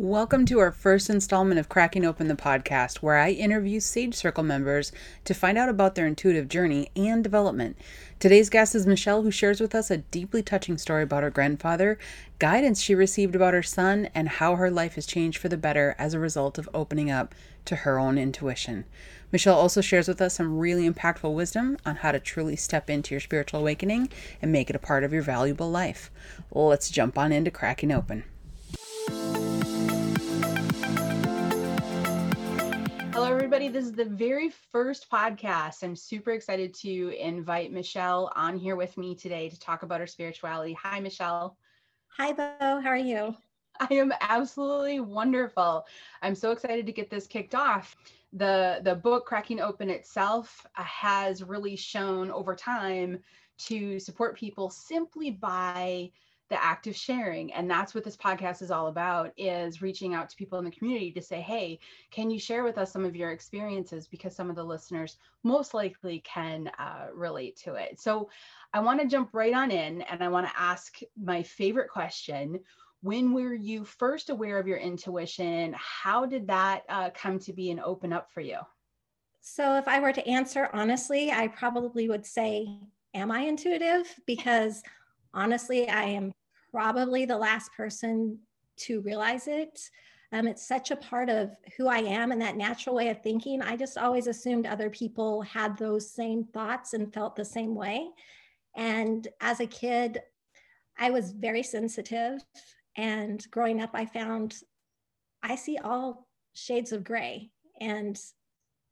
Welcome to our first installment of Cracking Open the podcast, where I interview Sage Circle members to find out about their intuitive journey and development. Today's guest is Michelle, who shares with us a deeply touching story about her grandfather, guidance she received about her son, and how her life has changed for the better as a result of opening up to her own intuition. Michelle also shares with us some really impactful wisdom on how to truly step into your spiritual awakening and make it a part of your valuable life. Let's jump on into Cracking Open. Hello, everybody. This is the very first podcast. I'm super excited to invite Michelle on here with me today to talk about her spirituality. Hi, Michelle. Hi, Bo. How are you? I am absolutely wonderful. I'm so excited to get this kicked off. The book Cracking Open itself has really shown over time to support people simply by the act of sharing. And that's what this podcast is all about, is reaching out to people in the community to say, hey, can you share with us some of your experiences? Because some of the listeners most likely can relate to it. So I want to jump right on in, and I want to ask my favorite question. When were you first aware of your intuition? How did that come to be and open up for you? So if I were to answer honestly, I probably would say, am I intuitive? Because honestly, I am probably the last person to realize it. It's such a part of who I am and that natural way of thinking. I just always assumed other people had those same thoughts and felt the same way. And as a kid, I was very sensitive. And growing up, I found I see all shades of gray. And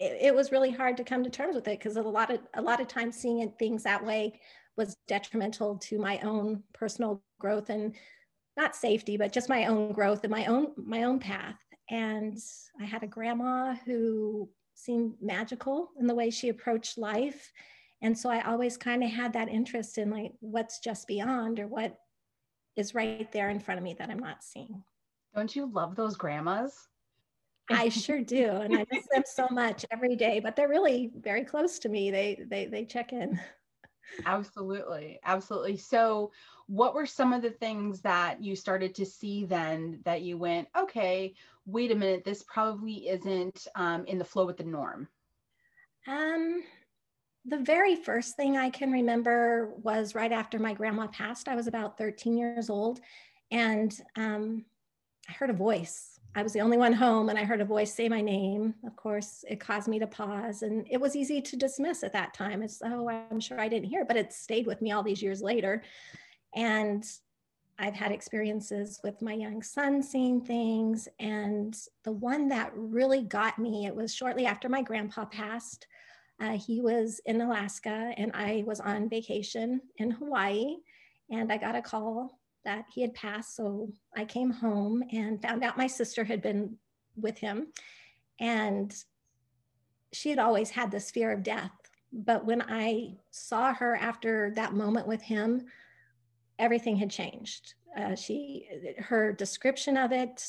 it was really hard to come to terms with it, because a lot of times seeing things that way was detrimental to my own personal growth, and not safety, but just my own growth and my own path. And I had a grandma who seemed magical in the way she approached life. And so I always kind of had that interest in, like, what's just beyond, or what is right there in front of me that I'm not seeing. Don't you love those grandmas? I sure do. And I miss them so much every day, but they're really very close to me. They check in. Absolutely. Absolutely. So what were some of the things that you started to see then that you went, okay, wait a minute, this probably isn't in the flow with the norm? The very first thing I can remember was right after my grandma passed. I was about 13 years old, and I heard a voice. I was the only one home, and I heard a voice say my name. Of course, it caused me to pause, and it was easy to dismiss at that time. It's, oh, I'm sure I didn't hear it, but it stayed with me all these years later. And I've had experiences with my young son seeing things, and the one that really got me, it was shortly after my grandpa passed. He was in Alaska, and I was on vacation in Hawaii, and I got a call that he had passed. So I came home and found out my sister had been with him, and she had always had this fear of death. But when I saw her after that moment with him, everything had changed. Her description of it,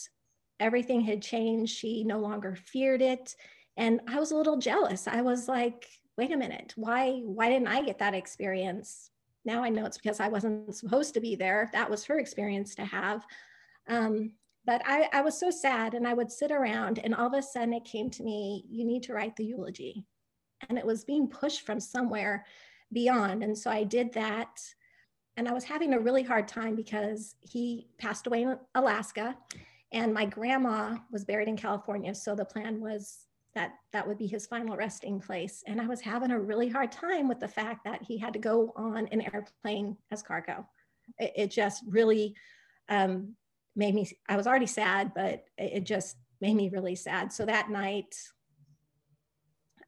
everything had changed. She no longer feared it. And I was a little jealous. I was like, wait a minute, why didn't I get that experience? Now I know it's because I wasn't supposed to be there. That was her experience to have. But I was so sad, and I would sit around, and all of a sudden it came to me, you need to write the eulogy. And it was being pushed from somewhere beyond. And so I did that. And I was having a really hard time because he passed away in Alaska, and my grandma was buried in California. So the plan was that would be his final resting place. And I was having a really hard time with the fact that he had to go on an airplane as cargo. It just really made me, I was already sad, but it just made me really sad. So that night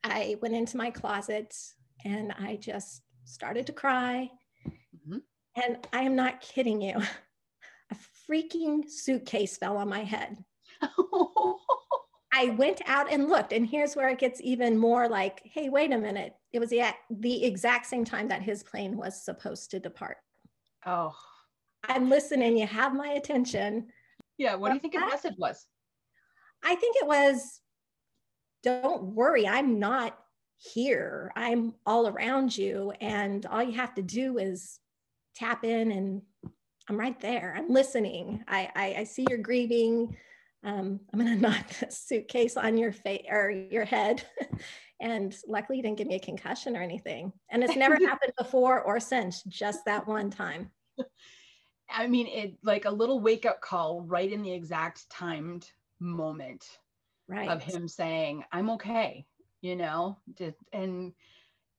I went into my closet and I just started to cry. Mm-hmm. And I am not kidding you. A freaking suitcase fell on my head. I went out and looked, and here's where it gets even more like, hey, wait a minute. It was the exact same time that his plane was supposed to depart. Oh. I'm listening. You have my attention. Yeah. What do you think the message was? I think it was, don't worry. I'm not here. I'm all around you. And all you have to do is tap in, and I'm right there. I'm listening. I see you're grieving. I'm gonna knock this suitcase on your face or your head. And luckily you didn't give me a concussion or anything. And it's never happened before or since, just that one time. I mean, it like a little wake up call right in the exact timed moment, right, of him saying, I'm okay, you know? And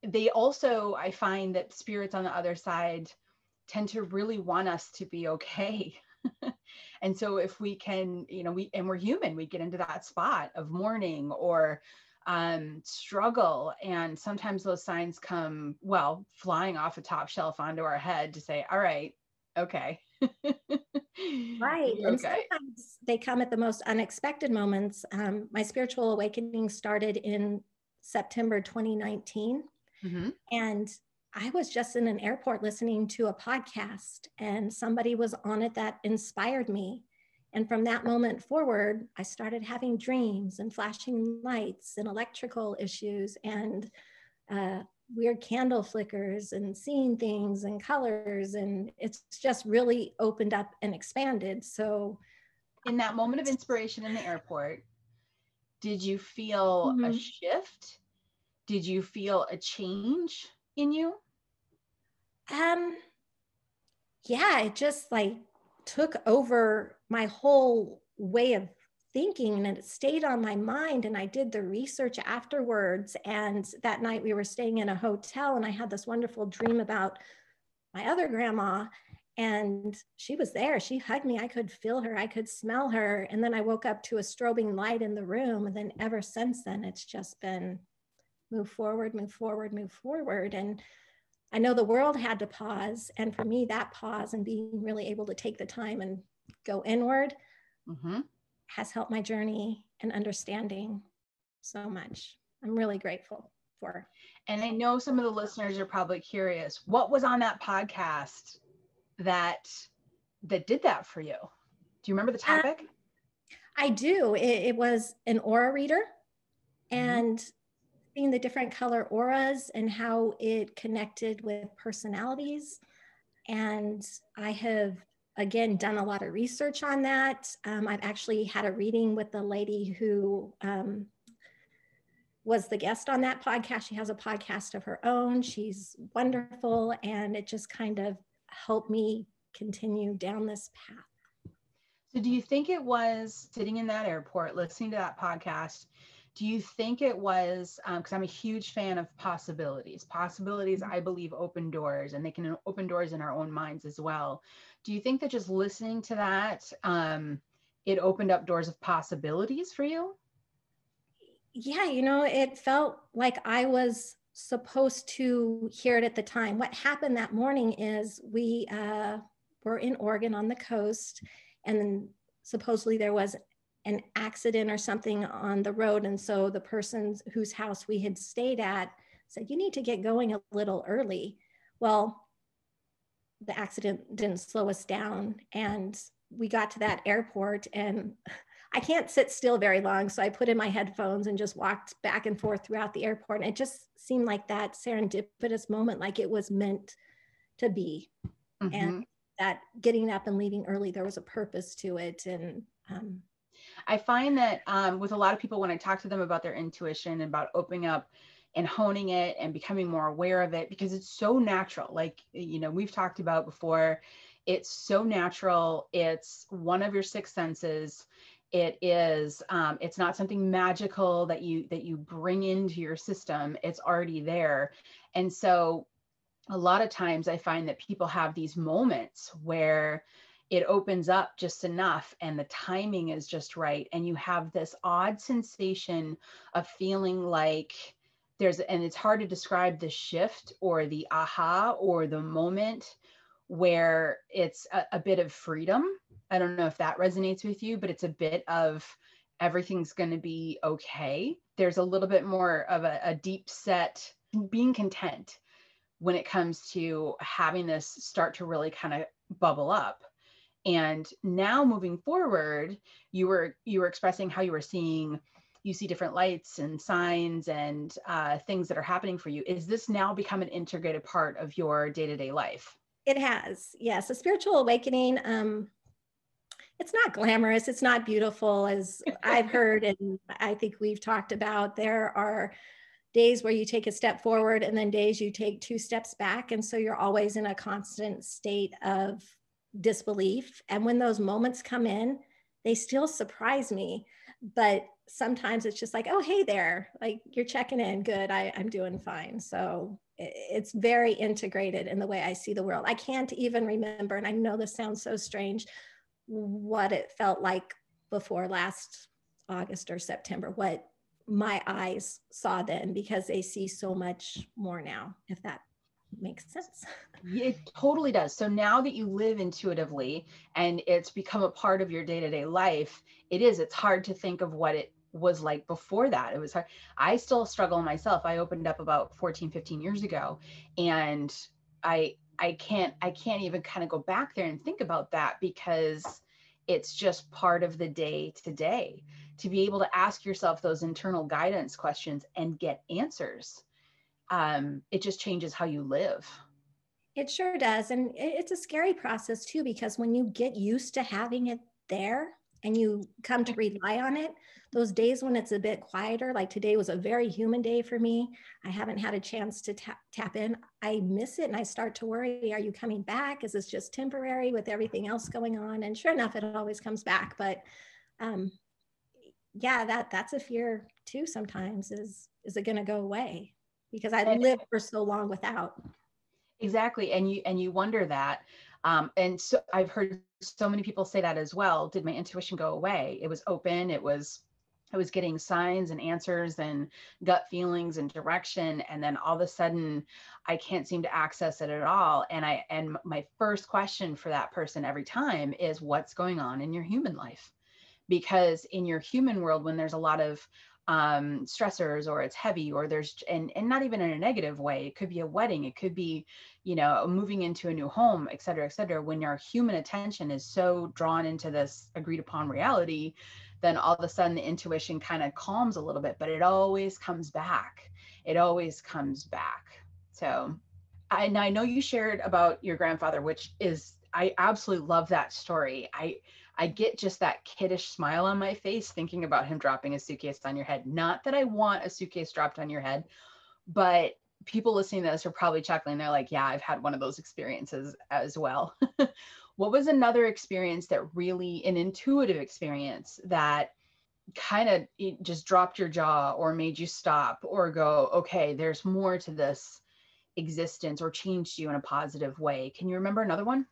they also, I find that spirits on the other side tend to really want us to be okay. And so if we can, you know, we're human, we get into that spot of mourning or struggle. And sometimes those signs come, well, flying off a top shelf onto our head to say, all right, okay. Right. And okay. Sometimes they come at the most unexpected moments. My spiritual awakening started in September 2019. Mm-hmm. And I was just in an airport listening to a podcast, and somebody was on it that inspired me. And from that moment forward, I started having dreams and flashing lights and electrical issues and weird candle flickers and seeing things and colors. And it's just really opened up and expanded. So in that moment of inspiration in the airport, did you feel a shift? Did you feel a change in you? Yeah, it just like took over my whole way of thinking, and it stayed on my mind. And I did the research afterwards. And that night we were staying in a hotel, and I had this wonderful dream about my other grandma, and she was there. She hugged me. I could feel her. I could smell her. And then I woke up to a strobing light in the room. And then ever since then, it's just been move forward, move forward, move forward. And I know the world had to pause. And for me, that pause and being really able to take the time and go inward has helped my journey and understanding so much. I'm really grateful for. And I know some of the listeners are probably curious, what was on that podcast that did that for you? Do you remember the topic? I do. It was an aura reader, and seeing the different color auras and how it connected with personalities. And I have, again, done a lot of research on that. I've actually had a reading with the lady who was the guest on that podcast. She has a podcast of her own. She's wonderful. And it just kind of helped me continue down this path. So do you think it was sitting in that airport, listening to that podcast, do you think it was, because I'm a huge fan of possibilities, I believe open doors, and they can open doors in our own minds as well. Do you think that just listening to that, it opened up doors of possibilities for you? Yeah, you know, it felt like I was supposed to hear it at the time. What happened that morning is we were in Oregon on the coast, and then supposedly there was an accident or something on the road. And so the person whose house we had stayed at said, you need to get going a little early. Well, the accident didn't slow us down. And we got to that airport, and I can't sit still very long. So I put in my headphones and just walked back and forth throughout the airport. And it just seemed like that serendipitous moment, like it was meant to be. Mm-hmm. And that getting up and leaving early, there was a purpose to it. And, I find that with a lot of people, when I talk to them about their intuition and about opening up and honing it and becoming more aware of it, because it's so natural, like, you know, we've talked about before, it's so natural. It's one of your six senses. It is, it's not something magical that you bring into your system. It's already there. And so a lot of times I find that people have these moments where it opens up just enough and the timing is just right. And you have this odd sensation of feeling like and it's hard to describe the shift or the aha or the moment where it's a bit of freedom. I don't know if that resonates with you, but it's a bit of everything's going to be okay. There's a little bit more of a deep set being content when it comes to having this start to really kind of bubble up. And now moving forward, you were expressing how you were you see different lights and signs and things that are happening for you. Is this now become an integrated part of your day-to-day life? It has, yes. A spiritual awakening it's not glamorous, it's not beautiful, as I've heard, and I think we've talked about. There are days where you take a step forward and then days you take two steps back. And so you're always in a constant state of disbelief. And when those moments come in, they still surprise me. But sometimes it's just like, oh, hey there, like you're checking in, good, I'm doing fine. So it's very integrated in the way I see the world. I can't even remember, and I know this sounds so strange, what it felt like before last August or September, what my eyes saw then, because they see so much more now, if that makes sense. It totally does. So now that you live intuitively and it's become a part of your day-to-day life, it's hard to think of what it was like before that. It was hard. I still struggle myself. I opened up about 14, 15 years ago, and I can't even kind of go back there and think about that, because it's just part of the day to day. To be able to ask yourself those internal guidance questions and get answers, it just changes how you live. It sure does. And it's a scary process too, because when you get used to having it there and you come to rely on it, those days when it's a bit quieter, like today was a very human day for me. I haven't had a chance to tap in. I miss it and I start to worry, are you coming back? Is this just temporary with everything else going on? And sure enough, it always comes back. But yeah, that's a fear too sometimes, is it gonna go away? Because I lived for so long without. Exactly, and you wonder that. And so I've heard so many people say that as well. Did my intuition go away? It was open. I was getting signs and answers and gut feelings and direction. And then all of a sudden I can't seem to access it at all. And my first question for that person every time is, what's going on in your human life? Because in your human world, when there's a lot of stressors, or it's heavy, or there's, and not even in a negative way, it could be a wedding, it could be, moving into a new home, et cetera, et cetera. When your human attention is so drawn into this agreed upon reality, then all of a sudden the intuition kind of calms a little bit, but it always comes back. It always comes back. So I know you shared about your grandfather, which is, I absolutely love that story. I get just that kiddish smile on my face thinking about him dropping a suitcase on your head. Not that I want a suitcase dropped on your head, but people listening to this are probably chuckling. They're like, yeah, I've had one of those experiences as well. What was another experience that really, an intuitive experience that kind of just dropped your jaw or made you stop or go, okay, there's more to this existence, or changed you in a positive way? Can you remember another one?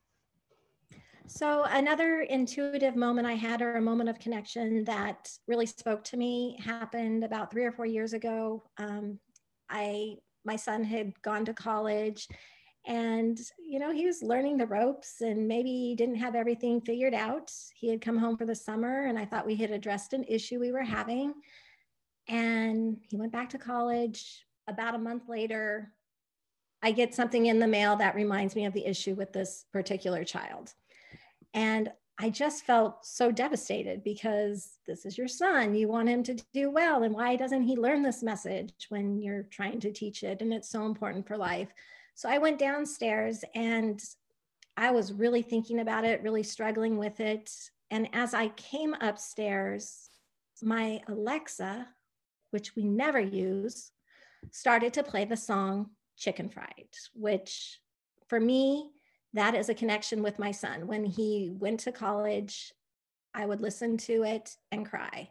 So another intuitive moment I had, or a moment of connection that really spoke to me, happened about 3 or 4 years ago. My son had gone to college, and he was learning the ropes and maybe didn't have everything figured out. He had come home for the summer, and I thought we had addressed an issue we were having. And he went back to college. About a month later, I get something in the mail that reminds me of the issue with this particular child. And I just felt so devastated, because this is your son, you want him to do well, and why doesn't he learn this message when you're trying to teach it, and it's so important for life. So I went downstairs and I was really thinking about it, really struggling with it. And as I came upstairs, my Alexa, which we never use, started to play the song Chicken Fried, which for me, that is a connection with my son. When he went to college, I would listen to it and cry.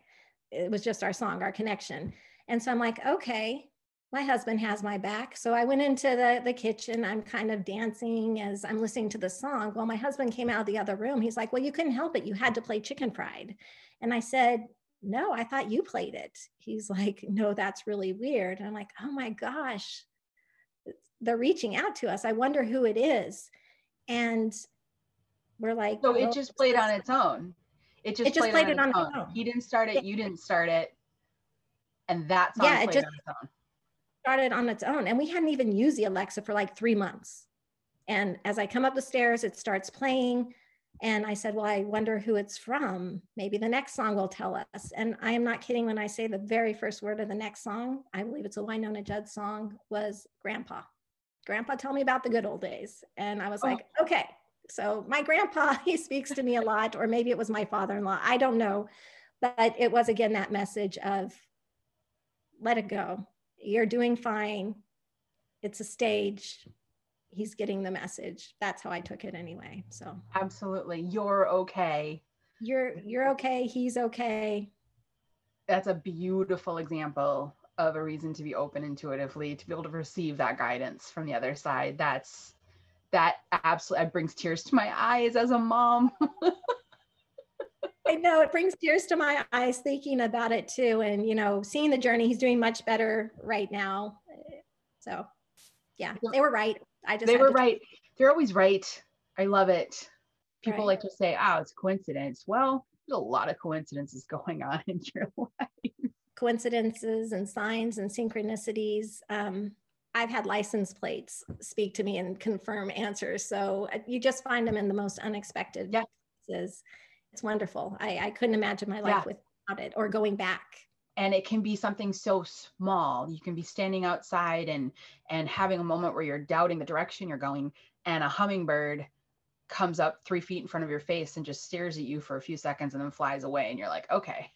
It was just our song, our connection. And so I'm like, okay, my husband has my back. So I went into the kitchen. I'm kind of dancing as I'm listening to the song. Well, my husband came out of the other room. He's like, well, you couldn't help it. You had to play Chicken Fried. And I said, no, I thought you played it. He's like, no, that's really weird. And I'm like, oh my gosh, they're reaching out to us. I wonder who it is. And we're like, so it just played on its own. It just played on its own. He didn't start it. You didn't start it. And that song played on its own. Started on its own. And we hadn't even used the Alexa for like 3 months. And as I come up the stairs, it starts playing. And I said, well, I wonder who it's from. Maybe the next song will tell us. And I am not kidding when I say the very first word of the next song, I believe it's a Wynonna Judd song, was Grandpa. Grandpa, tell me about the good old days. And I was like, okay, So my grandpa, he speaks to me a lot, or maybe it was my father-in-law, I don't know. But it was, again, that message of let it go. You're doing fine. It's a stage. He's getting the message. That's how I took it anyway. So absolutely. You're okay. You're okay. He's okay. That's a beautiful example of a reason to be open intuitively, to be able to receive that guidance from the other side. That absolutely, that brings tears to my eyes as a mom. I know, it brings tears to my eyes thinking about it too. And, you know, seeing the journey, he's doing much better right now. So yeah, they were right. They were right. They're always right. I love it. People like to say, oh, it's coincidence. Well, there's a lot of coincidences going on in your life. Coincidences and signs and synchronicities. I've had license plates speak to me and confirm answers. So you just find them in the most unexpected places. It's wonderful. I couldn't imagine my life without it, or going back. And it can be something so small. You can be standing outside and having a moment where you're doubting the direction you're going, and a hummingbird comes up 3 feet in front of your face and just stares at you for a few seconds and then flies away. And you're like, okay.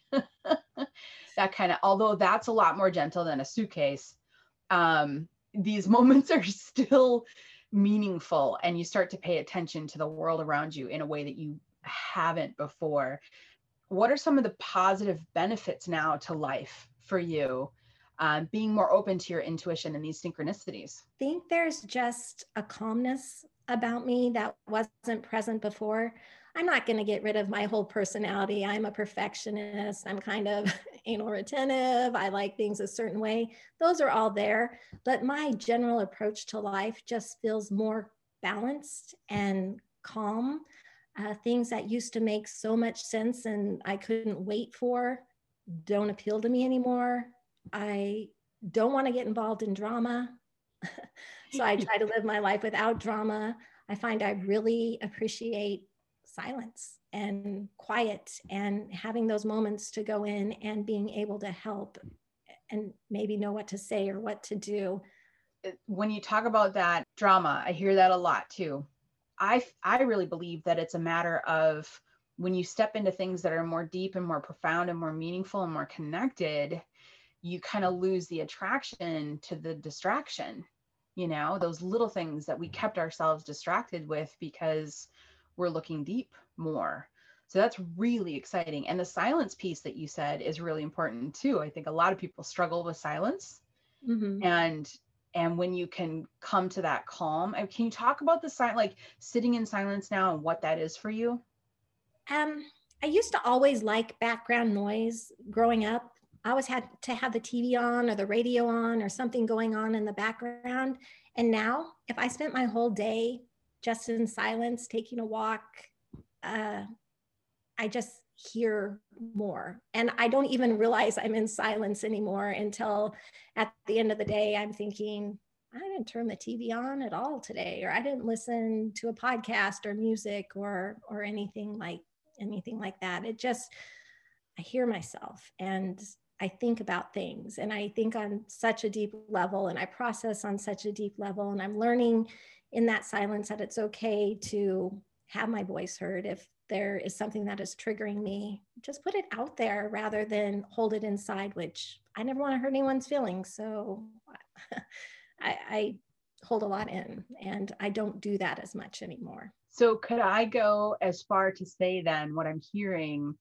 That kind of, although that's a lot more gentle than a suitcase, these moments are still meaningful, and you start to pay attention to the world around you in a way that you haven't before. What are some of the positive benefits now to life for you, being more open to your intuition and these synchronicities? I think there's just a calmness about me that wasn't present before. I'm not going to get rid of my whole personality. I'm a perfectionist. I'm kind of anal retentive. I like things a certain way. Those are all there, but my general approach to life just feels more balanced and calm. Things that used to make so much sense and I couldn't wait for don't appeal to me anymore. I don't want to get involved in drama. So I try to live my life without drama. I find I really appreciate silence and quiet and having those moments to go in and being able to help and maybe know what to say or what to do. When you talk about that drama, I hear that a lot too. I really believe that it's a matter of when you step into things that are more deep and more profound and more meaningful and more connected, you kind of lose the attraction to the distraction, you know, those little things that we kept ourselves distracted with because we're looking deep more. So that's really exciting. And the silence piece that you said is really important too. I think a lot of people struggle with silence. Mm-hmm. And when you can come to that calm, can you talk about the sign, like sitting in silence now and what that is for you? I used to always like background noise growing up. I always had to have the TV on or the radio on or something going on in the background. And now if I spent my whole day just in silence, taking a walk, I just hear more. And I don't even realize I'm in silence anymore until at the end of the day, I'm thinking, I didn't turn the TV on at all today, or I didn't listen to a podcast or music or anything like that. It just, I hear myself and I think about things and I think on such a deep level and I process on such a deep level. And I'm learning in that silence that it's okay to have my voice heard. If there is something that is triggering me, just put it out there rather than hold it inside, which I never want to hurt anyone's feelings. So I hold a lot in and I don't do that as much anymore. So could I go as far to say then what I'm hearing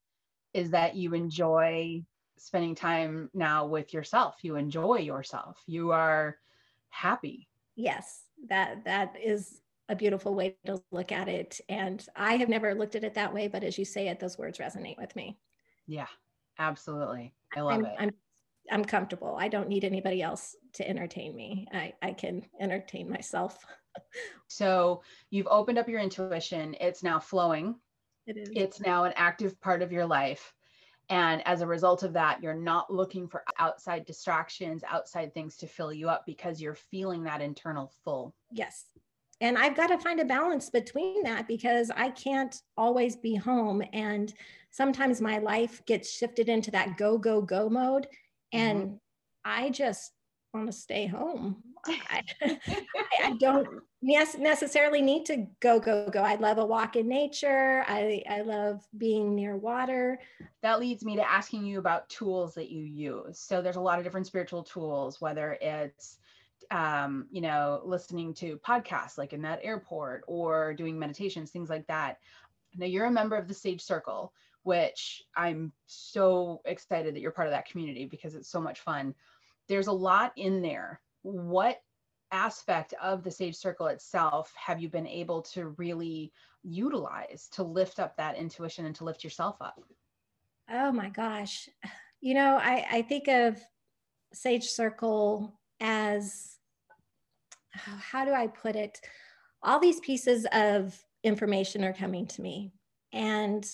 is that you enjoy spending time now with yourself. You enjoy yourself. You are happy. Yes, that is a beautiful way to look at it. And I have never looked at it that way, but as you say it, those words resonate with me. Yeah, absolutely. I love it. I'm comfortable. I don't need anybody else to entertain me. I can entertain myself. So you've opened up your intuition. It's now flowing. It is. It's now an active part of your life. And as a result of that, you're not looking for outside distractions, outside things to fill you up because you're feeling that internal full. Yes. And I've got to find a balance between that because I can't always be home. And sometimes my life gets shifted into that go, go, go mode. And I just want to stay home. I don't necessarily need to go, go, go. I love a walk in nature. I love being near water. That leads me to asking you about tools that you use. So there's a lot of different spiritual tools, whether it's, you know, listening to podcasts like in that airport or doing meditations, things like that. Now you're a member of the Sage Circle, which I'm so excited that you're part of that community because it's so much fun. There's a lot in there. What aspect of the Sage Circle itself have you been able to really utilize to lift up that intuition and to lift yourself up? Oh my gosh. You know, I think of Sage Circle as, how do I put it? All these pieces of information are coming to me and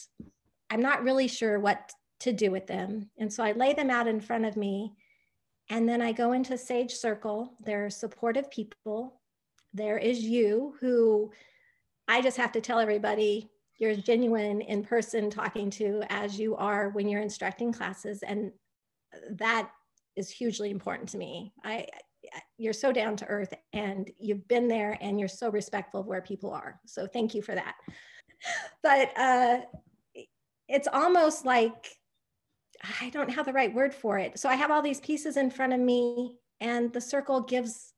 I'm not really sure what to do with them. And so I lay them out in front of me and then I go into Sage Circle. They're supportive people. There is you who I just have to tell everybody you're as genuine in person talking to as you are when you're instructing classes. And that is hugely important to me. You're so down to earth and you've been there and you're so respectful of where people are. So thank you for that. But it's almost like, I don't have the right word for it. So I have all these pieces in front of me and the circle gives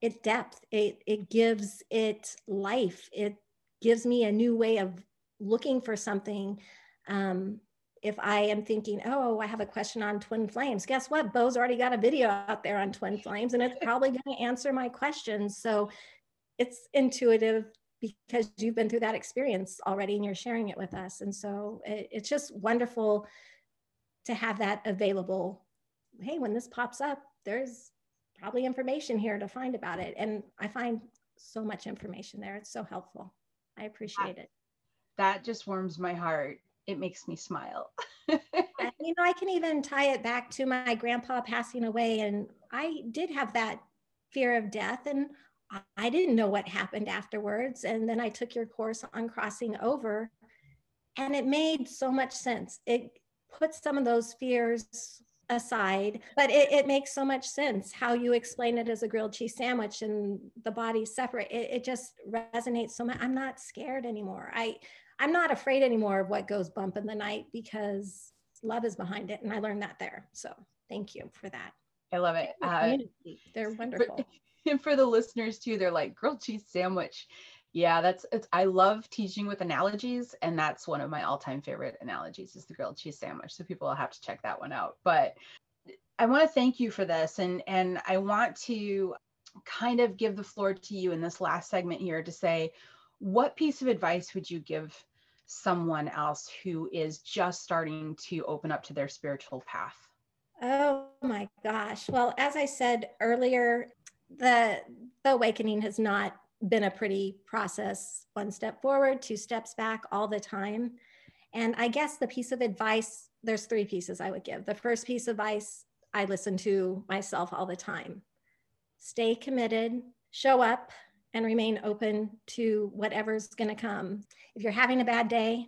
it depth. It gives it life. It gives me a new way of looking for something. If I am thinking, oh, I have a question on twin flames, guess what? Beau's already got a video out there on twin flames and it's probably going to answer my questions. So it's intuitive because you've been through that experience already and you're sharing it with us. And so it's just wonderful to have that available. Hey, when this pops up, there's probably information here to find about it. And I find so much information there. It's so helpful. I appreciate it. That just warms my heart. It makes me smile. You know, I can even tie it back to my grandpa passing away. And I did have that fear of death and I didn't know what happened afterwards. And then I took your course on crossing over and it made so much sense. It put some of those fears aside, but it makes so much sense how you explain it as a grilled cheese sandwich and the body separate. It just resonates so much. I'm not scared anymore. I'm not afraid anymore of what goes bump in the night because love is behind it. And I learned that there. So thank you for that. I love it. They're wonderful. And for the listeners too, they're like, grilled cheese sandwich. Yeah, I love teaching with analogies. And that's one of my all-time favorite analogies is the grilled cheese sandwich. So people will have to check that one out. But I want to thank you for this. And I want to kind of give the floor to you in this last segment here to say, what piece of advice would you give someone else who is just starting to open up to their spiritual path? Oh my gosh. Well, as I said earlier, the awakening has not been a pretty process. One step forward, two steps back all the time. And I guess the piece of advice, there's three pieces I would give. The first piece of advice, I listen to myself all the time. Stay committed, show up, and remain open to whatever's gonna come. If you're having a bad day,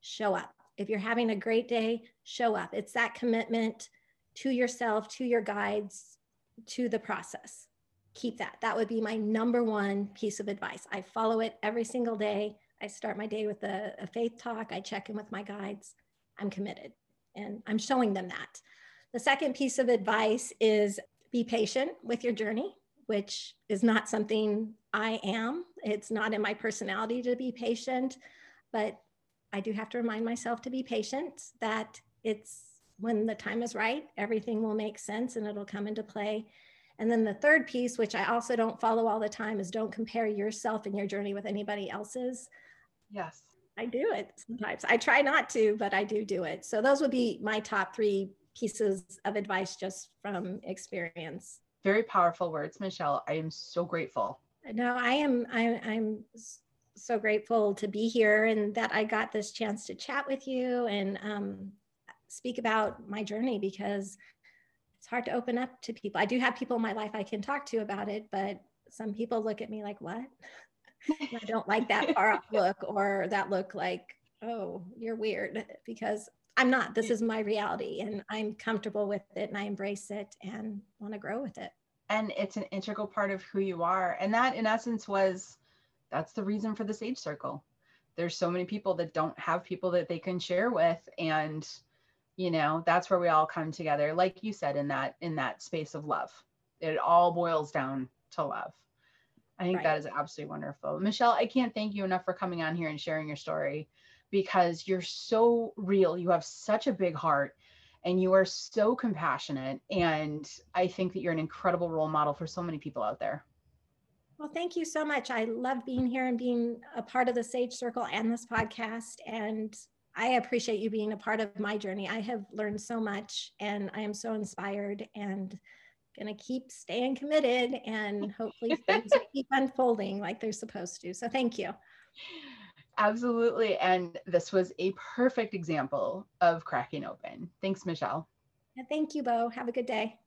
show up. If you're having a great day, show up. It's that commitment to yourself, to your guides, to the process. Keep that. That would be my number one piece of advice. I follow it every single day. I start my day with a faith talk. I check in with my guides. I'm committed and I'm showing them that. The second piece of advice is be patient with your journey, which is not something I am. It's not in my personality to be patient, but I do have to remind myself to be patient, that it's when the time is right, everything will make sense and it'll come into play. And then the third piece, which I also don't follow all the time, is don't compare yourself and your journey with anybody else's. Yes. I do it sometimes. I try not to, but I do it. So those would be my top three pieces of advice just from experience. Very powerful words, Michelle. I am so grateful. No, I'm so grateful to be here and that I got this chance to chat with you and speak about my journey because it's hard to open up to people. I do have people in my life I can talk to about it, but some people look at me like, what? I don't like that far off look or that look like, oh, you're weird, because I'm not. This is my reality and I'm comfortable with it and I embrace it and want to grow with it. and it's an integral part of who you are. And that, in essence, that's the reason for the Sage Circle. There's so many people that don't have people that they can share with, and you know, that's where we all come together, like you said, in that space of love. It all boils down to love. I think that is absolutely wonderful. Michelle, I can't thank you enough for coming on here and sharing your story, because you're so real. You have such a big heart and you are so compassionate. And I think that you're an incredible role model for so many people out there. Well, thank you so much. I love being here and being a part of the Sage Circle and this podcast. And I appreciate you being a part of my journey. I have learned so much and I am so inspired and going to keep staying committed, and hopefully things keep unfolding like they're supposed to. So thank you. Absolutely. And this was a perfect example of cracking open. Thanks, Michelle. Thank you, Bo. Have a good day.